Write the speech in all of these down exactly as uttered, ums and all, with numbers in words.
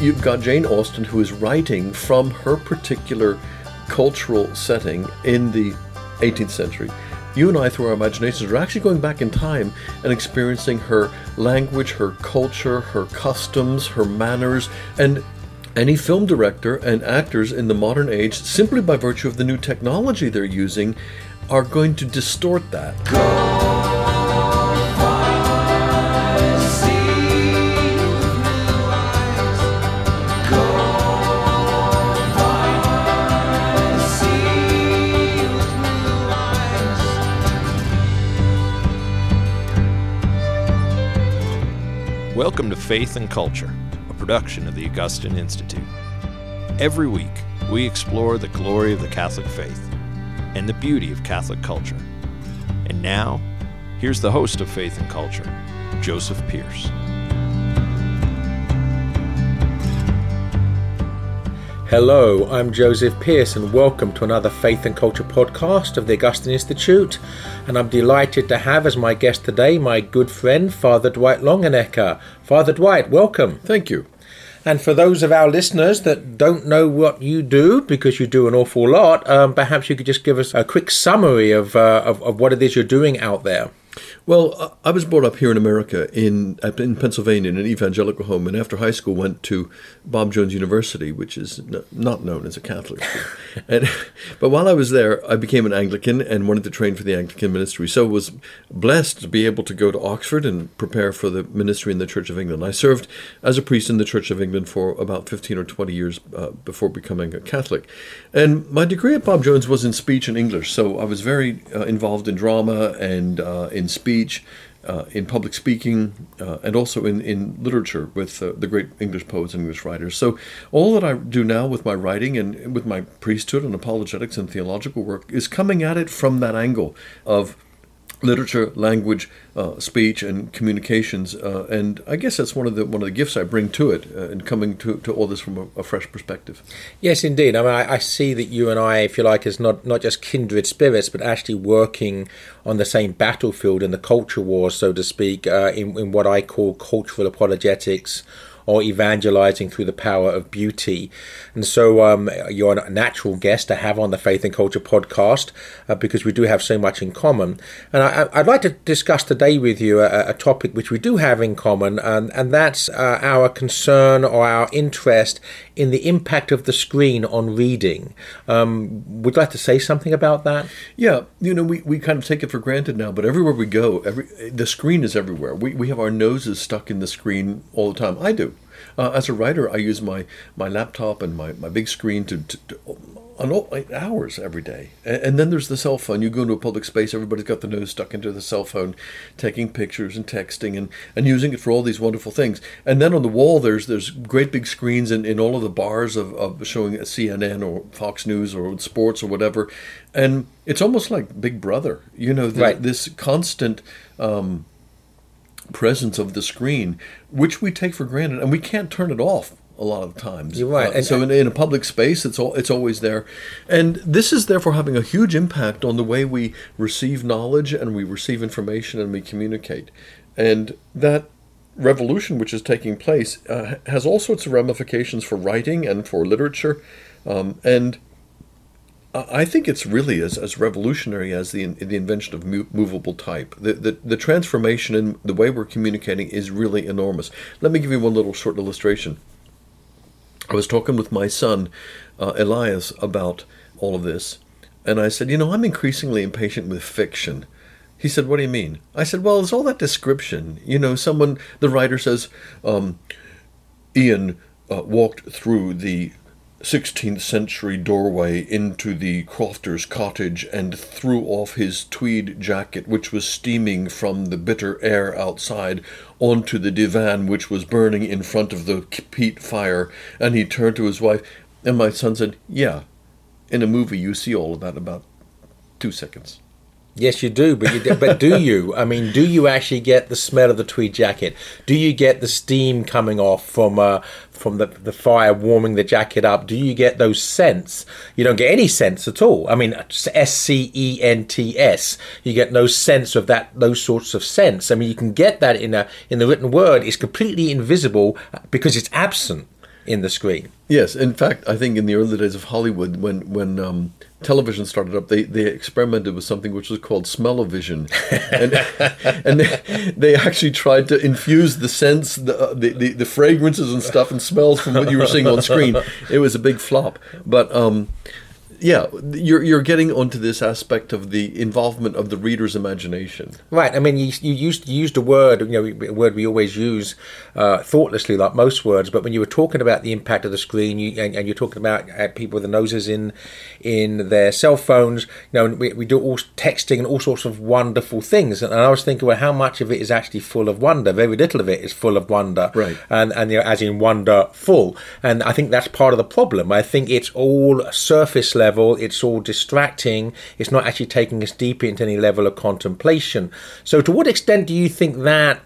you've got Jane Austen, who is writing from her particular cultural setting in the eighteenth century. You and I, through our imaginations, are actually going back in time and experiencing her language, her culture, her customs, her manners, and any film director and actors in the modern age, simply by virtue of the new technology they're using, are going to distort that. Go. Welcome to Faith and Culture, a production of the Augustine Institute. Every week, we explore the glory of the Catholic faith and the beauty of Catholic culture. And now, here's the host of Faith and Culture, Joseph Pearce. Hello, I'm Joseph Pearce, and welcome to another Faith and Culture podcast of the Augustine Institute. And I'm delighted to have as my guest today my good friend, Father Dwight Longenecker. Father Dwight, welcome. Thank you. And for those of our listeners that don't know what you do, because you do an awful lot, um, perhaps you could just give us a quick summary of, uh, of, of what it is you're doing out there. Well, I was brought up here in America, in in Pennsylvania, in an evangelical home, and after high school went to Bob Jones University, which is n- not known as a Catholic school. And, but while I was there, I became an Anglican and wanted to train for the Anglican ministry, so was blessed to be able to go to Oxford and prepare for the ministry in the Church of England. I served as a priest in the Church of England for about fifteen or twenty years uh, before becoming a Catholic. And my degree at Bob Jones was in speech and English, so I was very uh, involved in drama and uh, in speech, uh, in public speaking, uh, and also in, in literature with uh, the great English poets and English writers. So all that I do now with my writing and with my priesthood and apologetics and theological work is coming at it from that angle of literature, language, uh, speech, and communications. Uh, and I guess that's one of the one of the gifts I bring to it, uh, and coming to, to all this from a, a fresh perspective. Yes, indeed. I mean, I, I see that you and I, if you like, is not, not just kindred spirits, but actually working on the same battlefield in the culture war, so to speak, uh, in, in what I call cultural apologetics, or evangelizing through the power of beauty. And so um, you're a natural guest to have on the Faith and Culture podcast, uh, because we do have so much in common. And I, I'd like to discuss today with you a, a topic which we do have in common, and, and that's uh, our concern or our interest in the impact of the screen on reading. Um, would you like to say something about that? Yeah, you know, we, we kind of take it for granted now, but everywhere we go, every the screen is everywhere. We, we have our noses stuck in the screen all the time. I do. Uh, as a writer, I use my, my laptop and my, my big screen to, to, to on all, like, hours every day. And, and then there's the cell phone. You go into a public space, everybody's got their nose stuck into the cell phone, taking pictures and texting and, and using it for all these wonderful things. And then on the wall, there's there's great big screens in, in all of the bars of, of showing C N N or Fox News or sports or whatever. And it's almost like Big Brother, you know, th- right. this constant... Um, presence of the screen, which we take for granted, and we can't turn it off a lot of times. You're right. Uh, and, so in, in a public space, it's all, it's always there. And this is therefore having a huge impact on the way we receive knowledge and we receive information and we communicate. And that revolution which is taking place uh, has all sorts of ramifications for writing and for literature. Um, and I think it's really as, as revolutionary as the the invention of mo- movable type. The, the the transformation in the way we're communicating is really enormous. Let me give you one little short illustration. I was talking with my son, uh, Elias, about all of this, and I said, you know, I'm increasingly impatient with fiction. He said, what do you mean? I said, well, it's all that description. You know, someone, the writer says, um, Ian uh, walked through the sixteenth century doorway into the crofter's cottage and threw off his tweed jacket, which was steaming from the bitter air outside, onto the divan, which was burning in front of the peat fire. And he turned to his wife, and my son said, yeah, in a movie you see all of that about two seconds. Yes, you do, but you do, but do you? I mean, do you actually get the smell of the tweed jacket? Do you get the steam coming off from uh, from the, the fire warming the jacket up? Do you get those scents? You don't get any scents at all. I mean, S C E N T S. You get no sense of that, those sorts of scents. I mean, you can get that in a in the written word. It's completely invisible because it's absent. in the screen. Yes, in fact, I think in the early days of Hollywood, when when um, television started up, they, they experimented with something which was called smell-o-vision, and and they, they actually tried to infuse the scents, the, the the the fragrances and stuff and smells from what you were seeing on screen. It was a big flop, but. Um, Yeah, you're you're getting onto this aspect of the involvement of the reader's imagination. Right. I mean, you you used you used a word, you know, a word we always use uh, thoughtlessly, like most words. But when you were talking about the impact of the screen, you, and, and you're talking about uh, people with their noses in in their cell phones, you know, and we we do all texting and all sorts of wonderful things. And I was thinking, well, how much of it is actually full of wonder? Very little of it is full of wonder. Right. And and you know, as in wonderful. And I think that's part of the problem. I think it's all surface level. Level, it's all distracting. It's not actually taking us deep into any level of contemplation. So to what extent do you think that,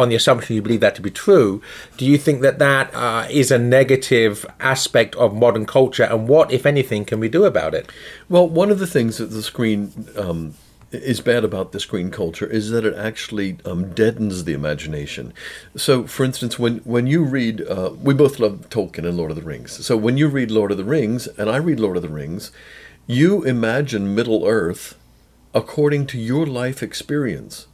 on the assumption you believe that to be true, do you think that that uh, is a negative aspect of modern culture, and what, if anything, can we do about it? Well, one of the things that the screen um, is bad about the screen culture is that it actually um, deadens the imagination. So, for instance, when, when you read, uh, we both love Tolkien and Lord of the Rings. So when you read Lord of the Rings, and I read Lord of the Rings, you imagine Middle-earth according to your life experience.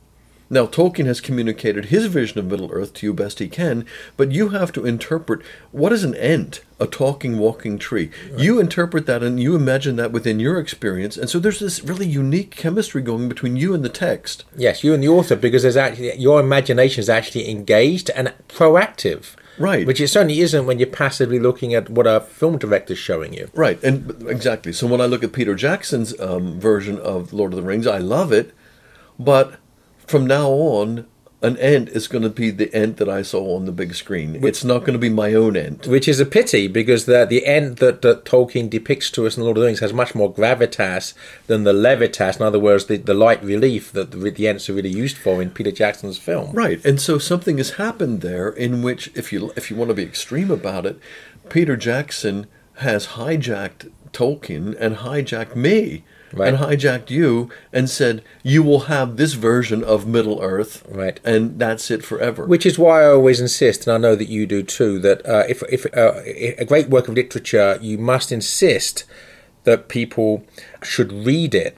Now, Tolkien has communicated his vision of Middle-earth to you best he can, but you have to interpret, what is an ent, a talking, walking tree? Right. You interpret that and you imagine that within your experience, and so there's this really unique chemistry going between you and the text. Yes, you and the author, because there's actually your imagination is actually engaged and proactive. Right. Which it certainly isn't when you're passively looking at what a film director's showing you. Right, and exactly. So when I look at Peter Jackson's um, version of Lord of the Rings, I love it, but... From now on, an ant is going to be the ant that I saw on the big screen. Which, it's not going to be my own ant. Which is a pity, because the, the ant that, that Tolkien depicts to us in Lord of the Rings has much more gravitas than the levitas, in other words, the, the light relief that the, the ants are really used for in Peter Jackson's film. Right, and so something has happened there in which, if you if you want to be extreme about it, Peter Jackson has hijacked Tolkien and hijacked me. Right. And hijacked you and said, you will have this version of Middle-earth, right, and that's it forever. Which is why I always insist, and I know that you do too, that uh, if, if uh, a great work of literature, you must insist that people should read it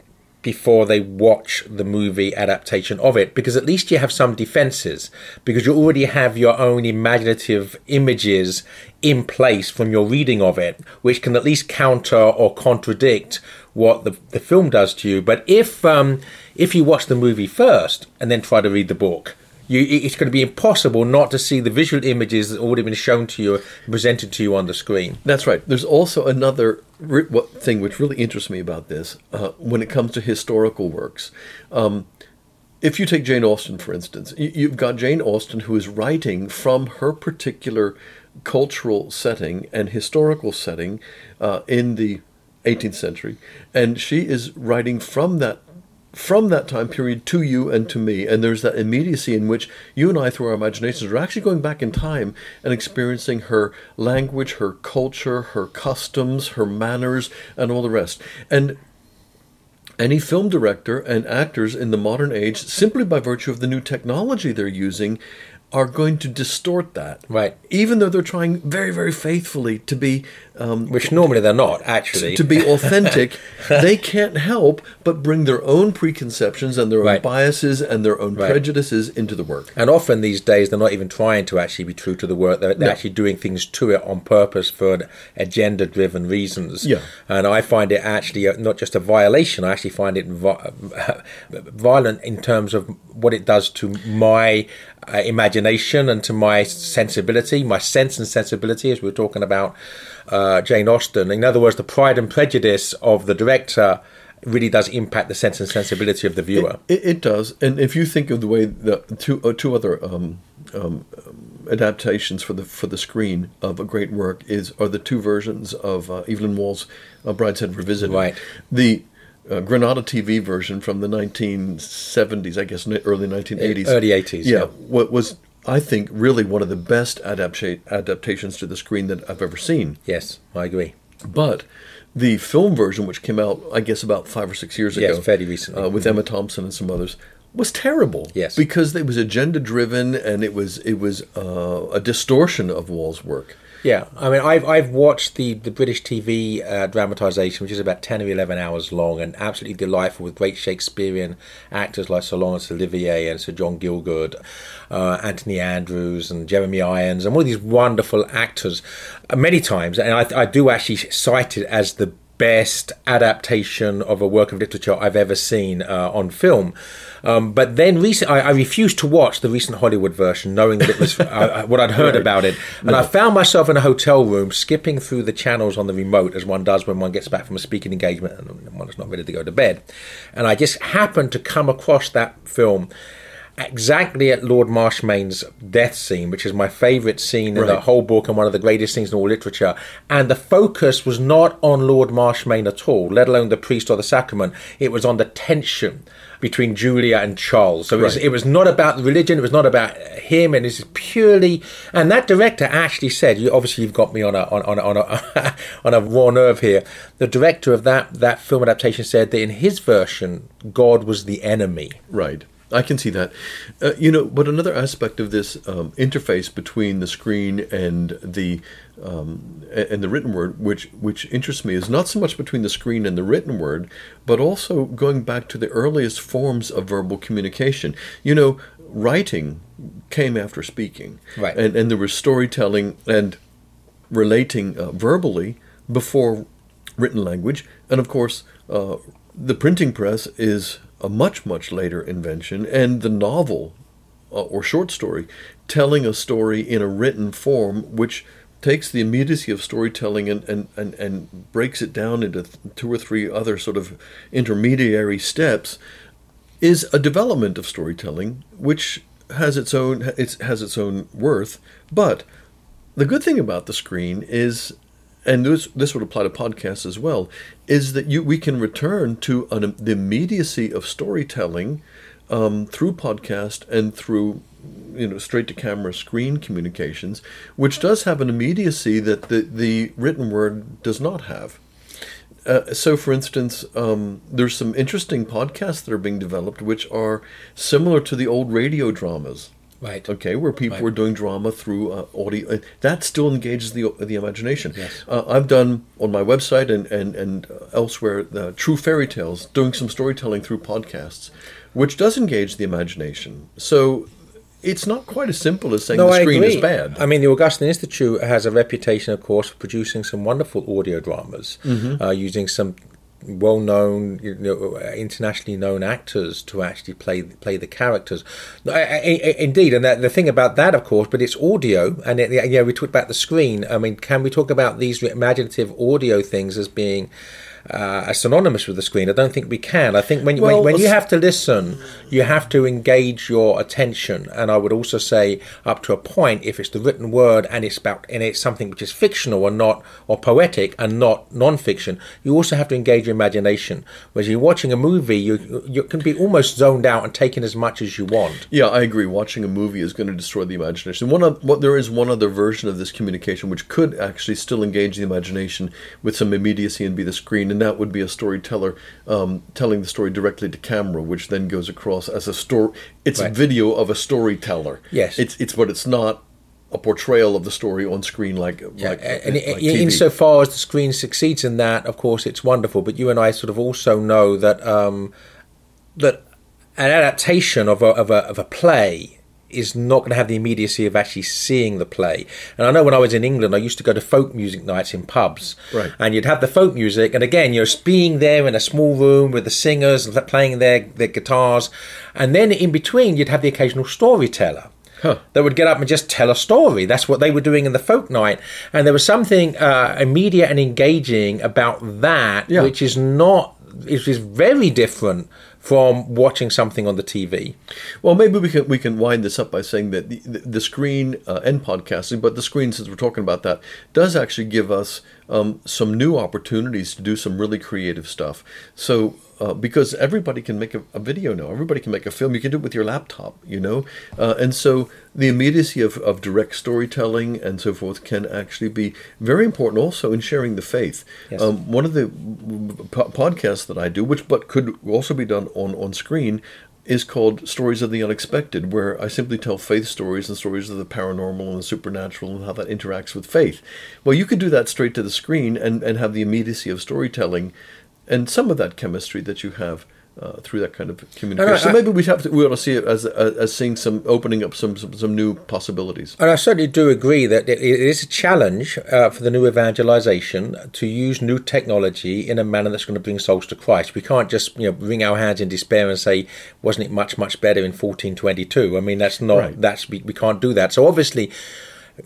before they watch the movie adaptation of it, because at least you have some defenses, because you already have your own imaginative images in place from your reading of it, which can at least counter or contradict what the, the film does to you. But if um, if you watch the movie first and then try to read the book, you, it's going to be impossible not to see the visual images that have already been shown to you, presented to you on the screen. That's right. There's also another re- what, thing which really interests me about this uh, when it comes to historical works. Um, if you take Jane Austen, for instance, you, you've got Jane Austen who is writing from her particular cultural setting and historical setting uh, in the eighteenth century, and she is writing from that from that time period to you and to me, and there's that immediacy in which you and I, through our imaginations, are actually going back in time and experiencing her language, her culture, her customs, her manners, and all the rest. And any film director and actors in the modern age, simply by virtue of the new technology they're using, are going to distort that. Right. Even though they're trying very, very faithfully to be... Um, Which normally they're not, actually. To, to be authentic, they can't help but bring their own preconceptions and their own right. biases and their own right. prejudices into the work. And often these days, they're not even trying to actually be true to the work. They're, they're no. actually doing things to it on purpose for agenda-driven reasons. Yeah. And I find it actually not just a violation, I actually find it vi- violent in terms of what it does to my... Uh, imagination and to my sensibility, my sense and sensibility, as we were talking about uh, Jane Austen. In other words, the pride and prejudice of the director really does impact the sense and sensibility of the viewer. It, it, it does. And if you think of the way the two, uh, two other um, um, adaptations for the for the screen of a great work is are the two versions of uh, Evelyn Waugh's uh, Brideshead Revisited. Right. The Uh, Granada T V version from the nineteen seventies, I guess, early nineteen eighties. Early eighties, yeah. yeah. What was, I think, really one of the best adapta- adaptations to the screen that I've ever seen. Yes, I agree. But the film version, which came out, I guess, about five or six years ago. Yes, fairly recently. Uh, with Emma Thompson and some others, was terrible. Yes. Because it was agenda-driven and it was, it was uh, a distortion of Waugh's work. Yeah, I mean, I've I've watched the, the British T V uh, dramatisation, which is about ten or eleven hours long, and absolutely delightful, with great Shakespearean actors like Sir Laurence Olivier and Sir John Gielgud, uh, Anthony Andrews and Jeremy Irons, and all these wonderful actors, uh, many times. And I, I do actually cite it as the best adaptation of a work of literature I've ever seen uh, on film. Um, but then recent, I, I refused to watch the recent Hollywood version, knowing that it was uh, what I'd heard right. about it. And no. I found myself in a hotel room, skipping through the channels on the remote, as one does when one gets back from a speaking engagement and one is not ready to go to bed. And I just happened to come across that film exactly at Lord Marshmane's death scene, which is my favourite scene in right. the whole book and one of the greatest things in all literature. And the focus was not on Lord Marshmane at all, let alone the priest or the sacrament. It was on the tension between Julia and Charles. So it was, right. it was not about religion, it was not about him, and it's purely... And that director actually said, you, obviously you've got me on a on, on, on a, on a raw nerve here. The director of that, that film adaptation said that in his version, God was the enemy. Right. I can see that. Uh, you know, but another aspect of this um, interface between the screen and the um, and the written word, which which interests me, is not so much between the screen and the written word, but also going back to the earliest forms of verbal communication. You know, writing came after speaking. Right. And, and there was storytelling and relating uh, verbally before written language. And, of course, uh, the printing press is... a much, much later invention, and the novel uh, or short story telling a story in a written form, which takes the immediacy of storytelling and, and, and, and breaks it down into th- two or three other sort of intermediary steps, is a development of storytelling, which has its own, it has its own worth. But the good thing about the screen is, and this, this would apply to podcasts as well, is that you we can return to an, the immediacy of storytelling um, through podcast and through, you know, straight-to-camera screen communications, which does have an immediacy that the, the written word does not have. Uh, so, for instance, um, there's some interesting podcasts that are being developed which are similar to the old radio dramas. Right. Okay, where people right. were doing drama through uh, audio. That still engages the the imagination. Yes. Uh, I've done on my website and, and, and elsewhere, the True Fairy Tales, doing some storytelling through podcasts, which does engage the imagination. So it's not quite as simple as saying no, the screen is bad. I mean, the Augustine Institute has a reputation, of course, for producing some wonderful audio dramas, mm-hmm. uh, using some... well-known, you know, internationally known actors to actually play play the characters. I, I, I, indeed, and that, the thing about that, of course, but it's audio, and it, yeah, we talked about the screen. I mean, can we talk about these imaginative audio things as being uh, as synonymous with the screen? I don't think we can. I think when well, when, when you have to listen, you have to engage your attention, and I would also say up to a point, if it's the written word and it's about and it's something which is fictional and not or poetic and not non-fiction, you also have to engage your imagination. Whereas you're watching a movie, you you can be almost zoned out and taking as much as you want. Yeah, I agree. Watching a movie is going to destroy the imagination. One of, what there is one other version of this communication which could actually still engage the imagination with some immediacy and be the screen, and that would be a storyteller um, telling the story directly to camera, which then goes across as a story. It's right. a video of a storyteller. Yes, it's it's but it's not a portrayal of the story on screen like, yeah, like, and like T V. Insofar as the screen succeeds in that, of course, it's wonderful. But you and I sort of also know that um, that an adaptation of a, of a of a play is not going to have the immediacy of actually seeing the play. And I know when I was in England, I used to go to folk music nights in pubs. Right. And you'd have the folk music. And again, you're being there in a small room with the singers playing their, their guitars. And then in between, you'd have the occasional storyteller. Huh. They would get up and just tell a story. That's what they were doing in the folk night. And there was something uh, immediate and engaging about that, yeah. which is not, it is very different from watching something on the T V. Well, maybe we can we can wind this up by saying that the, the screen uh, and podcasting, but the screen, since we're talking about that, does actually give us um, some new opportunities to do some really creative stuff. So, uh, because everybody can make a, a video now, everybody can make a film, you can do it with your laptop, you know? Uh, and so the immediacy of, of direct storytelling and so forth can actually be very important also in sharing the faith. Yes. Um, one of the po- podcasts that I do, which but could also be done on, on screen, is called Stories of the Unexpected, where I simply tell faith stories and stories of the paranormal and the supernatural and how that interacts with faith. Well, you could do that straight to the screen and, and have the immediacy of storytelling and some of that chemistry that you have uh, through that kind of communication. And I, so maybe we'd have to, we ought to see it as, as, as seeing some, opening up some, some, some new possibilities. And I certainly do agree that it is a challenge uh, for the new evangelization to use new technology in a manner that's going to bring souls to Christ. We can't just, you know, wring our hands in despair and say, wasn't it much, much better in fourteen twenty-two? I mean, that's not, right. that's, we, we can't do that. So obviously,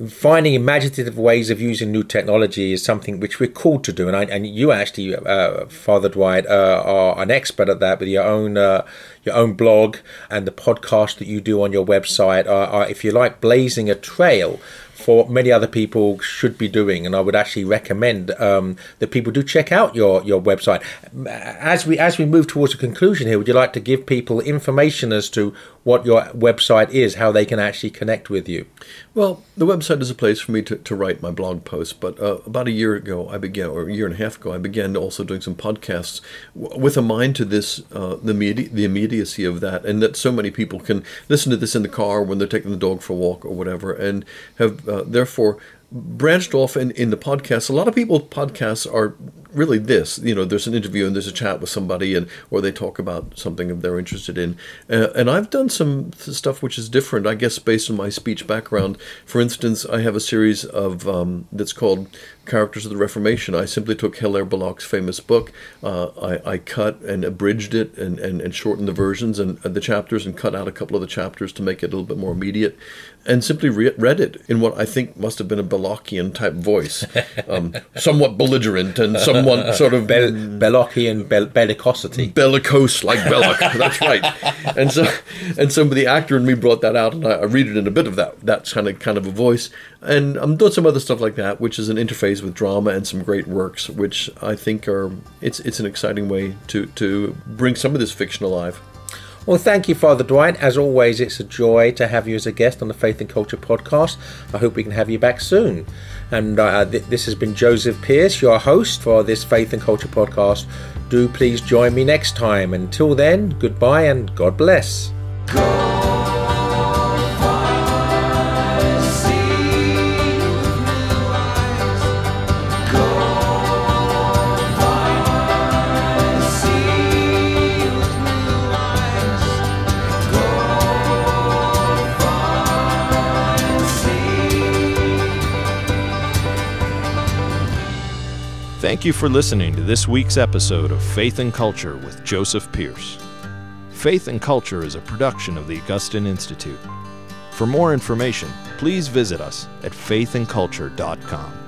finding imaginative ways of using new technology is something which we're called to do. And I, and you actually, uh, Father Dwight, uh, are an expert at that with your own uh, your own blog and the podcast that you do on your website are, are, if you like, blazing a trail for what many other people should be doing. And I would actually recommend um, that people do check out your, your website. As we as we move towards a conclusion here, would you like to give people information as to what your website is, how they can actually connect with you? Well, the website is a place for me to, to write my blog posts. But uh, about a year ago, I began, or a year and a half ago, I began also doing some podcasts w- with a mind to this, uh, the, immedi- the immediacy of that, and that so many people can listen to this in the car when they're taking the dog for a walk or whatever, and have Uh, therefore, branched off in, in the podcast. A lot of people, podcasts are really this. You know, there's an interview and there's a chat with somebody, and or they talk about something they're interested in. Uh, and I've done some stuff which is different, I guess, based on my speech background. For instance, I have a series of um, that's called Characters of the Reformation. I simply took Hilaire Belloc's famous book. Uh, I, I cut and abridged it and, and, and shortened the versions and uh, the chapters and cut out a couple of the chapters to make it a little bit more immediate and simply re- read it in what I think must have been a Bellocian type voice, um, somewhat belligerent and somewhat sort of... Bell- Bellocian bell- bellicosity. Bellicose, like Belloc. That's right. And so and so the actor and me brought that out, and I, I read it in a bit of that, that kind of, kind of a voice. And I'm doing some other stuff like that, which is an interface with drama and some great works, which I think are, it's it's an exciting way to, to bring some of this fiction alive. Well, thank you, Father Dwight. As always, it's a joy to have you as a guest on the Faith and Culture podcast. I hope we can have you back soon. And uh, th- this has been Joseph Pearce, your host for this Faith and Culture podcast. Do please join me next time. Until then, goodbye and God bless. Go. Thank you for listening to this week's episode of Faith and Culture with Joseph Pearce. Faith and Culture is a production of the Augustine Institute. For more information, please visit us at faith and culture dot com.